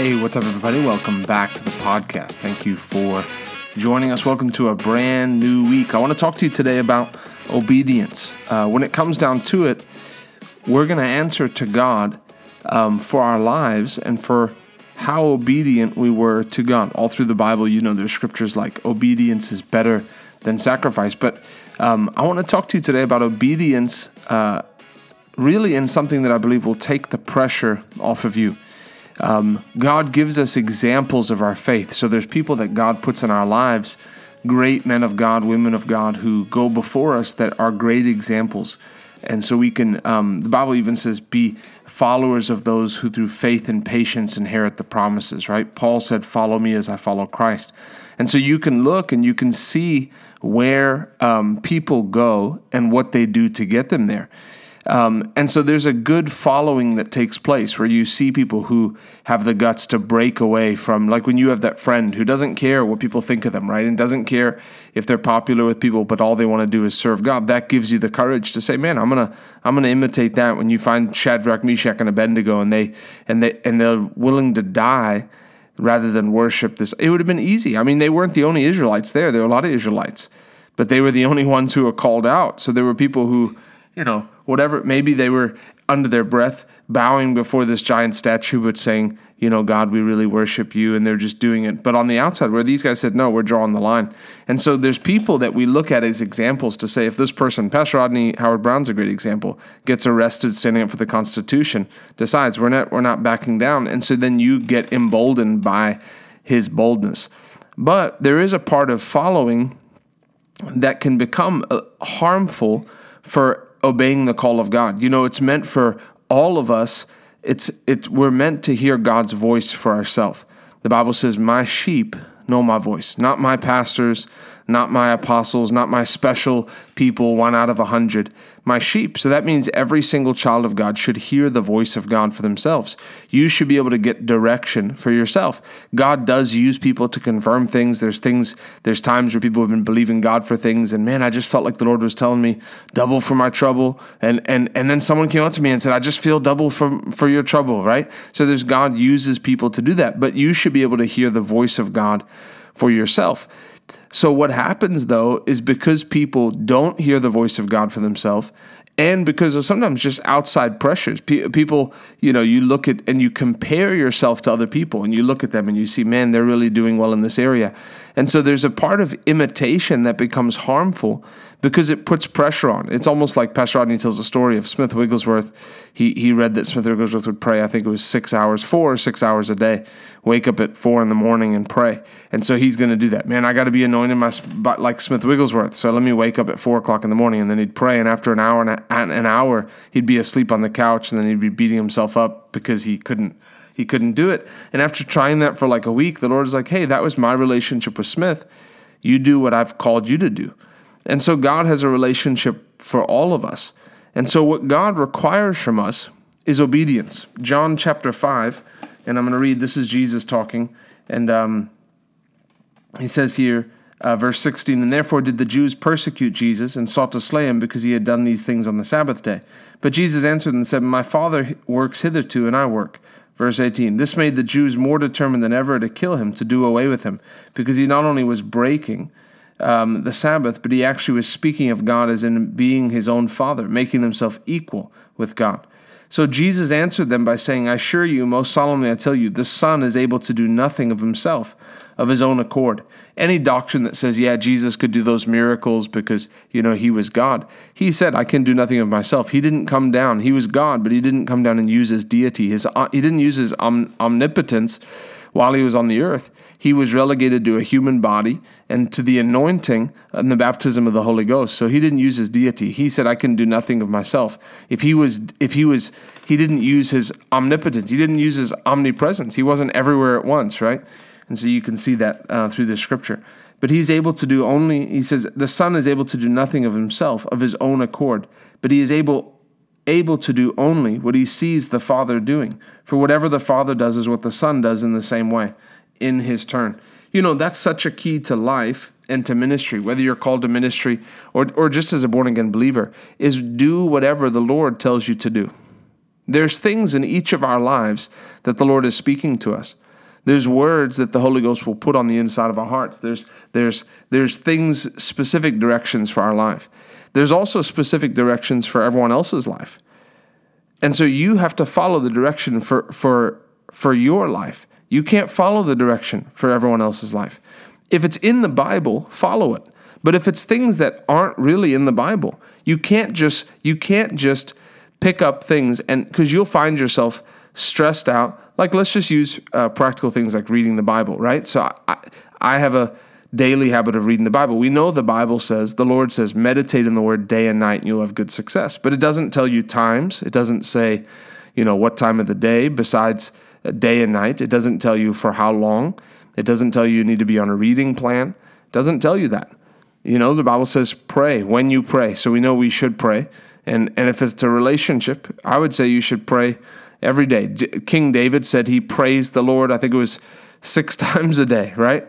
Hey, what's up, everybody? Welcome back to the podcast. Thank you for joining us. Welcome to a brand new week. I want to talk to you today about obedience. When it comes down to it, we're going to answer to God for our lives and for how obedient we were to God. All through the Bible, you know, there's scriptures like obedience is better than sacrifice. But I want to talk to you today about obedience really in something that I believe will take the pressure off of you. God gives us examples of our faith. So there's people that God puts in our lives, great men of God, women of God, who go before us that are great examples. And so we can, the Bible even says, be followers of those who through faith and patience inherit the promises, right? Paul said, follow me as I follow Christ. And so you can look and you can see where people go and what they do to get them there. And so there's a good following that takes place where you see people who have the guts to break away from, like when you have that friend who doesn't care what people think of them, right? And doesn't care if they're popular with people, but all they want to do is serve God. That gives you the courage to say, man, I'm going to imitate that. When you find Shadrach, Meshach, and Abednego and they're willing to die rather than worship this, it would have been easy. I mean, they weren't the only Israelites there. There were a lot of Israelites, but they were the only ones who were called out. So there were people who, you know, whatever, maybe they were under their breath bowing before this giant statue, but saying, you know, God, we really worship you, and they're just doing it. But on the outside, where these guys said, no, we're drawing the line. And so there's people that we look at as examples to say, if this person, Pastor Rodney Howard Brown's a great example, gets arrested standing up for the Constitution, decides we're not backing down. And so then you get emboldened by his boldness. But there is a part of following that can become harmful for obeying the call of God. You know, it's meant for all of us. We're meant to hear God's voice for ourselves. The Bible says, my sheep know my voice, not my pastors, not my apostles, not my special people, 1 out of 100, my sheep. So that means every single child of God should hear the voice of God for themselves. You should be able to get direction for yourself. God does use people to confirm things. There's times where people have been believing God for things, and man, I just felt like the Lord was telling me, double for my trouble. And then someone came up to me and said, I just feel double for your trouble, right? So there's God uses people to do that, but you should be able to hear the voice of God for yourself. So what happens, though, is because people don't hear the voice of God for themselves, and because of sometimes just outside pressures, people, you know, you look at and you compare yourself to other people, and you look at them and you see, man, they're really doing well in this area. And so there's a part of imitation that becomes harmful because it puts pressure on. It's almost like Pastor Rodney tells the story of Smith Wigglesworth. He read that Smith Wigglesworth would pray, I think it was 4 or 6 hours a day, wake up at 4 a.m. and pray. And so he's going to do that. Man, I got to be anointed like Smith Wigglesworth, so let me wake up at 4 a.m. and then he'd pray, and after an hour, he'd be asleep on the couch, and then he'd be beating himself up because he couldn't do it. And after trying that for like a week, the Lord is like, hey, that was my relationship with Smith. You do what I've called you to do. And so God has a relationship for all of us. And so what God requires from us is obedience. John chapter 5, and I'm going to read, this is Jesus talking, and he says here, verse 16, and therefore did the Jews persecute Jesus and sought to slay him because he had done these things on the Sabbath day. But Jesus answered and said, my Father works hitherto, and I work. Verse 18, this made the Jews more determined than ever to kill him, to do away with him, because he not only was breaking the Sabbath, but he actually was speaking of God as in being his own Father, making himself equal with God. So Jesus answered them by saying, I assure you, most solemnly I tell you, the Son is able to do nothing of himself, of his own accord. Any doctrine that says, yeah, Jesus could do those miracles because, you know, he was God. He said, I can do nothing of myself. He didn't come down. He was God, but he didn't come down and use his deity. He didn't use his omnipotence while he was on the earth. He was relegated to a human body and to the anointing and the baptism of the Holy Ghost. So he didn't use his deity. He said, I can do nothing of myself. He didn't use his omnipotence. He didn't use his omnipresence. He wasn't everywhere at once, right? And so you can see that through the scripture. But he's able to do only, he says, the Son is able to do nothing of himself, of his own accord, but he is able to do only what he sees the Father doing. For whatever the Father does is what the Son does in the same way, in his turn. You know, that's such a key to life and to ministry, whether you're called to ministry or just as a born-again believer, is do whatever the Lord tells you to do. There's things in each of our lives that the Lord is speaking to us. There's words that the Holy Ghost will put on the inside of our hearts. There's things, specific directions for our life. There's also specific directions for everyone else's life. And so you have to follow the direction for your life. You can't follow the direction for everyone else's life. If it's in the Bible, follow it. But if it's things that aren't really in the Bible, you can't just pick up things, and because you'll find yourself stressed out. Like, let's just use practical things like reading the Bible, right? So I have a daily habit of reading the Bible. We know the Bible says, the Lord says, meditate in the Word day and night and you'll have good success. But it doesn't tell you times. It doesn't say, what time of the day besides day and night. It doesn't tell you for how long. It doesn't tell you you need to be on a reading plan. It doesn't tell you that. The Bible says pray when you pray. So we know we should pray. And if it's a relationship, I would say you should pray every day. King David said he praised the Lord, I think it was 6 times a day, right?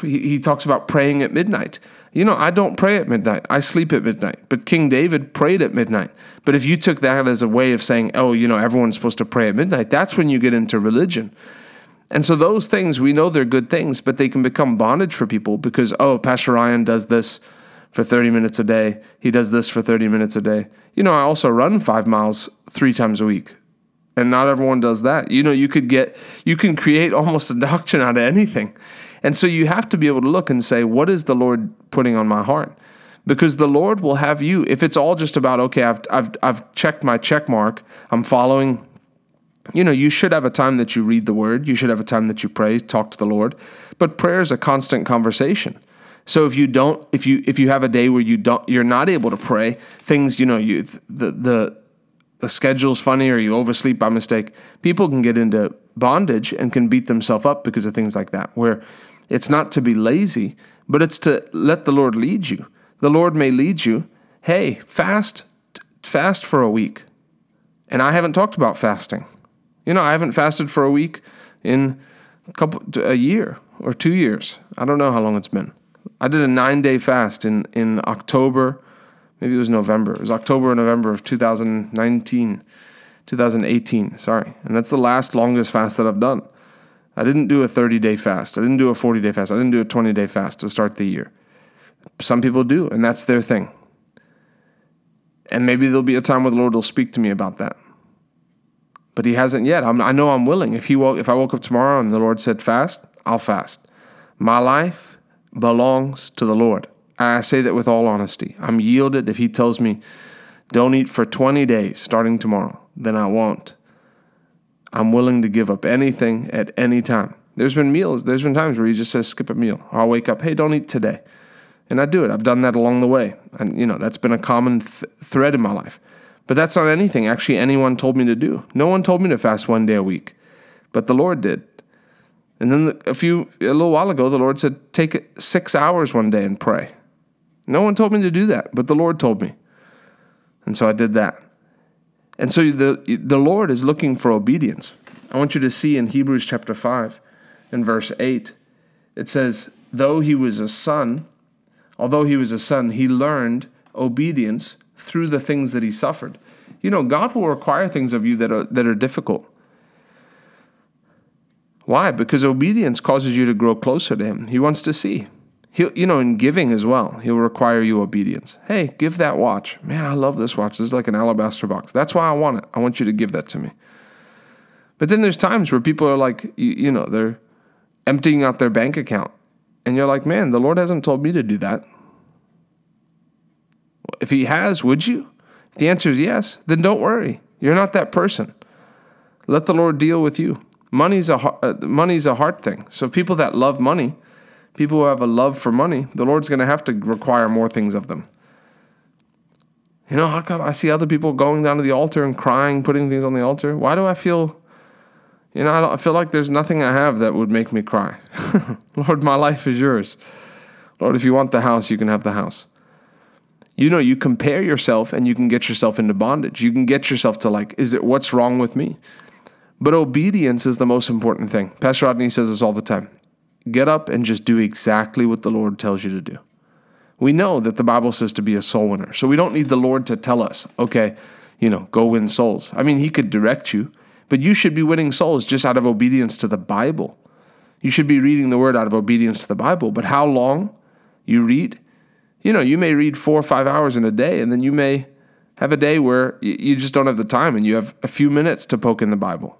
He talks about praying at midnight. I don't pray at midnight. I sleep at midnight. But King David prayed at midnight. But if you took that as a way of saying, everyone's supposed to pray at midnight, that's when you get into religion. And so those things, we know they're good things, but they can become bondage for people because, Pastor Ryan does this for 30 minutes a day. He does this for 30 minutes a day. I also run 5 miles 3 times a week. And not everyone does that. You can create almost a doctrine out of anything. And so you have to be able to look and say, what is the Lord putting on my heart? Because the Lord will have you, if it's all just about, I've checked my check mark, I'm following, you should have a time that you read the Word. You should have a time that you pray, talk to the Lord. But prayer is a constant conversation. So if you have a day where you're not able to pray, things, the schedule's funny or you oversleep by mistake, people can get into bondage and can beat themselves up because of things like that, where it's not to be lazy, but it's to let the Lord lead you. The Lord may lead you, hey, fast for a week. And I haven't talked about fasting. I haven't fasted for a week in a year or 2 years. I don't know how long it's been. I did a 9-day fast in October. Maybe it was November. It was October or November of 2018. And that's the last longest fast that I've done. I didn't do a 30-day fast. I didn't do a 40-day fast. I didn't do a 20-day fast to start the year. Some people do, and that's their thing. And maybe there'll be a time where the Lord will speak to me about that. But he hasn't yet. I know I'm willing. If I woke up tomorrow and the Lord said fast, I'll fast. My life belongs to the Lord. I say that with all honesty. I'm yielded. If he tells me, don't eat for 20 days starting tomorrow, then I won't. I'm willing to give up anything at any time. There's been times where he just says, skip a meal. Or I'll wake up, hey, don't eat today. And I do it. I've done that along the way. And, that's been a common thread in my life. But that's not anything actually anyone told me to do. No one told me to fast one day a week, but the Lord did. And then a little while ago, the Lord said, take 6 hours one day and pray. No one told me to do that, but the Lord told me. And so I did that. And so the Lord is looking for obedience. I want you to see in Hebrews chapter 5 and verse 8, it says, although he was a son, he learned obedience through the things that he suffered. God will require things of you that are difficult. Why? Because obedience causes you to grow closer to him. He wants to see. In giving as well, he'll require you obedience. Hey, give that watch. Man, I love this watch. This is like an alabaster box. That's why I want it. I want you to give that to me. But then there's times where people are like, they're emptying out their bank account. And you're like, man, the Lord hasn't told me to do that. If he has, would you? If the answer is yes, then don't worry. You're not that person. Let the Lord deal with you. Money's a hard thing. So people that love money, people who have a love for money, the Lord's going to have to require more things of them. How come I see other people going down to the altar and crying, putting things on the altar? Why do I feel, I feel like there's nothing I have that would make me cry. Lord, my life is yours. Lord, if you want the house, you can have the house. You compare yourself and you can get yourself into bondage. You can get yourself to what's wrong with me? But obedience is the most important thing. Pastor Rodney says this all the time. Get up and just do exactly what the Lord tells you to do. We know that the Bible says to be a soul winner. So we don't need the Lord to tell us, okay, go win souls. I mean, he could direct you, but you should be winning souls just out of obedience to the Bible. You should be reading the Word out of obedience to the Bible, but how long you read? You may read 4 or 5 hours in a day, and then you may have a day where you just don't have the time and you have a few minutes to poke in the Bible.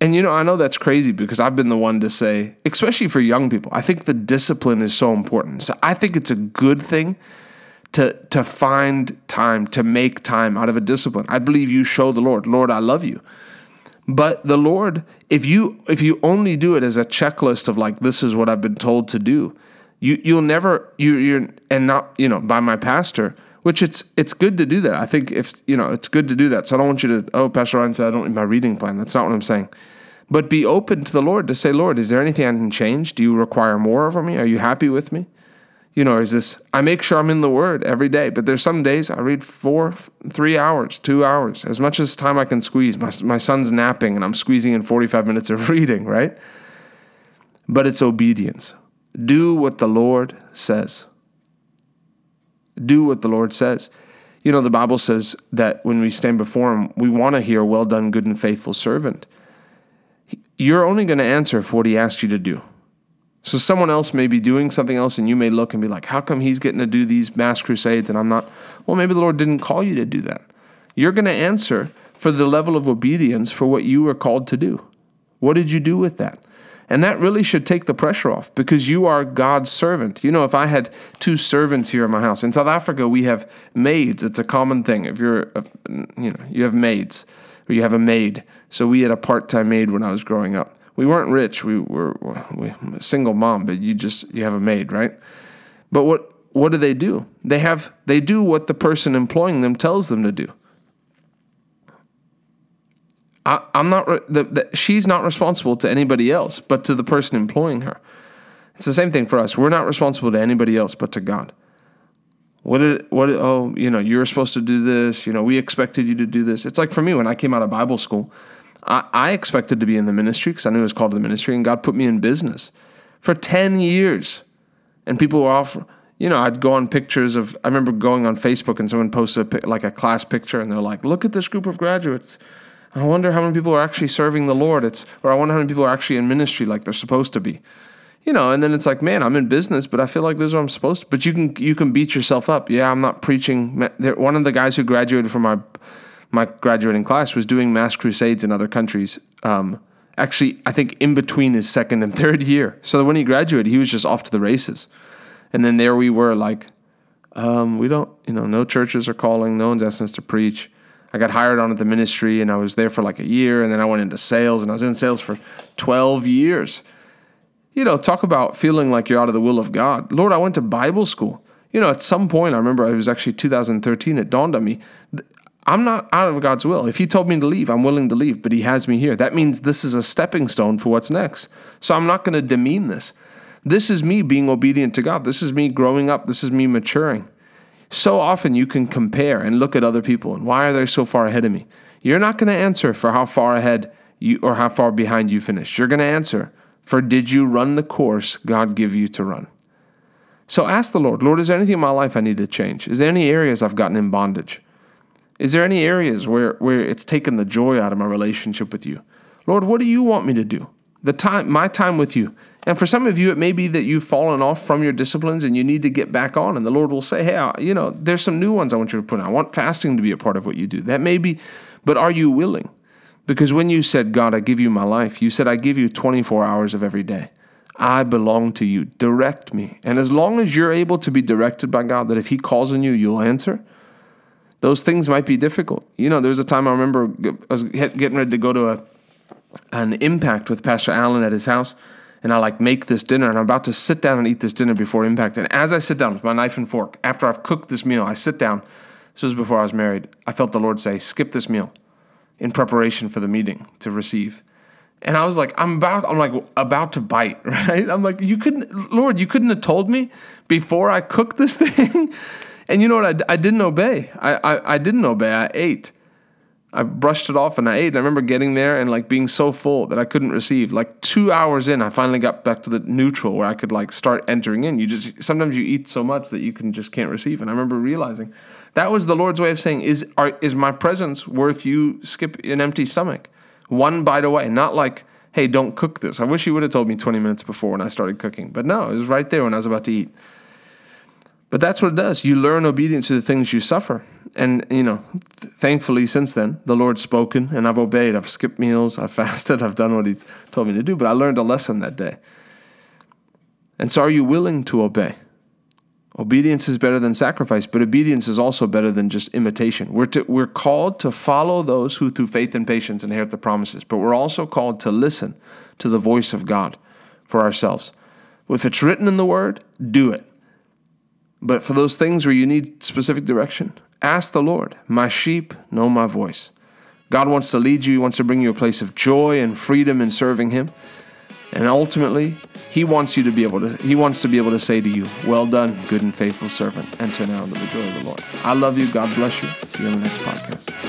And I know that's crazy because I've been the one to say, especially for young people, I think the discipline is so important. So I think it's a good thing to find time, to make time out of a discipline. I believe you show the Lord, Lord, I love you. But the Lord, if you only do it as a checklist of like, this is what I've been told to do, you'll never, by my pastor, which it's good to do that. I think it's good to do that. So I don't want you to, Pastor Ryan said, I don't need my reading plan. That's not what I'm saying. But be open to the Lord to say, Lord, is there anything I can change? Do you require more over me? Are you happy with me? I make sure I'm in the Word every day, but there's some days I read 3 hours, 2 hours, as much as time I can squeeze. My son's napping and I'm squeezing in 45 minutes of reading, right? But it's obedience. Do what the Lord says. Do what the Lord says. The Bible says that when we stand before Him, we want to hear, well done, good and faithful servant. You're only going to answer for what He asked you to do. So someone else may be doing something else and you may look and be like, how come he's getting to do these mass crusades and I'm not? Well, maybe the Lord didn't call you to do that. You're going to answer for the level of obedience for what you were called to do. What did you do with that? And that really should take the pressure off because you are God's servant. If I had 2 servants here in my house, in South Africa, we have maids. It's a common thing. If you're, you have maids or you have a maid. So we had a part-time maid when I was growing up. We weren't rich. We were a single mom, but you have a maid, right? But what do? They do what the person employing them tells them to do. She's not responsible to anybody else, but to the person employing her. It's the same thing for us. We're not responsible to anybody else, but to God. You're supposed to do this. We expected you to do this. It's like for me, when I came out of Bible school, I expected to be in the ministry because I knew I was called to the ministry, and God put me in business for 10 years. And people were off, I'd go on pictures of, I remember going on Facebook and someone posted a class picture and they're like, look at this group of graduates. I wonder how many people are actually serving the Lord. I wonder how many people are actually in ministry like they're supposed to be. And then it's like, man, I'm in business, but I feel like this is what I'm supposed to, but you can beat yourself up. Yeah, I'm not preaching. One of the guys who graduated from my graduating class was doing mass crusades in other countries. Actually, I think in between his second and third year. So when he graduated, he was just off to the races. And then there we were like, no churches are calling. No one's asking us to preach. I got hired on at the ministry and I was there for like a year. And then I went into sales and I was in sales for 12 years. Talk about feeling like you're out of the will of God. Lord, I went to Bible school. At some point, I remember it was actually 2013. It dawned on me. I'm not out of God's will. If He told me to leave, I'm willing to leave, but He has me here. That means this is a stepping stone for what's next. So I'm not going to demean this. This is me being obedient to God. This is me growing up. This is me maturing. So often you can compare and look at other people and why are they so far ahead of me? You're not going to answer for how far ahead you or how far behind you finished. You're going to answer for did you run the course God gave you to run? So ask the Lord, Lord, is there anything in my life I need to change? Is there any areas I've gotten in bondage? Is there any areas where it's taken the joy out of my relationship with you? Lord, what do you want me to do? My time with you. And for some of you, it may be that you've fallen off from your disciplines and you need to get back on. And the Lord will say, hey, there's some new ones I want you to put in. I want fasting to be a part of what you do. That may be, but are you willing? Because when you said, God, I give you my life, you said, I give you 24 hours of every day. I belong to you. Direct me. And as long as you're able to be directed by God, that if He calls on you, you'll answer. Those things might be difficult. There was a time I remember I was getting ready to go to an Impact with Pastor Alan at his house, and I make this dinner, and I'm about to sit down and eat this dinner before Impact. And as I sit down with my knife and fork, after I've cooked this meal, I sit down. This was before I was married. I felt the Lord say, skip this meal in preparation for the meeting to receive. And I was like, I'm about to bite, right? I'm like, you couldn't have told me before I cooked this thing. And you know what? I didn't obey. I didn't obey. I ate. I brushed it off and I ate. And I remember getting there and being so full that I couldn't receive. 2 hours in, I finally got back to the neutral where I could start entering in. Sometimes you eat so much that you can't receive. And I remember realizing that was the Lord's way of saying, is my presence worth you skip an empty stomach? One bite away, not hey, don't cook this. I wish he would have told me 20 minutes before when I started cooking. But no, it was right there when I was about to eat. But that's what it does. You learn obedience to the things you suffer. And, you know, thankfully since then, the Lord's spoken and I've obeyed. I've skipped meals. I've fasted. I've done what he's told me to do. But I learned a lesson that day. And so are you willing to obey? Obedience is better than sacrifice, but obedience is also better than just imitation. We're called to follow those who through faith and patience inherit the promises, but we're also called to listen to the voice of God for ourselves. If it's written in the Word, do it. But for those things where you need specific direction, ask the Lord, my sheep know my voice. God wants to lead you. He wants to bring you a place of joy and freedom in serving Him. And ultimately, He wants to be able to say to you, well done, good and faithful servant, enter now into the joy of the Lord. I love you. God bless you. See you on the next podcast.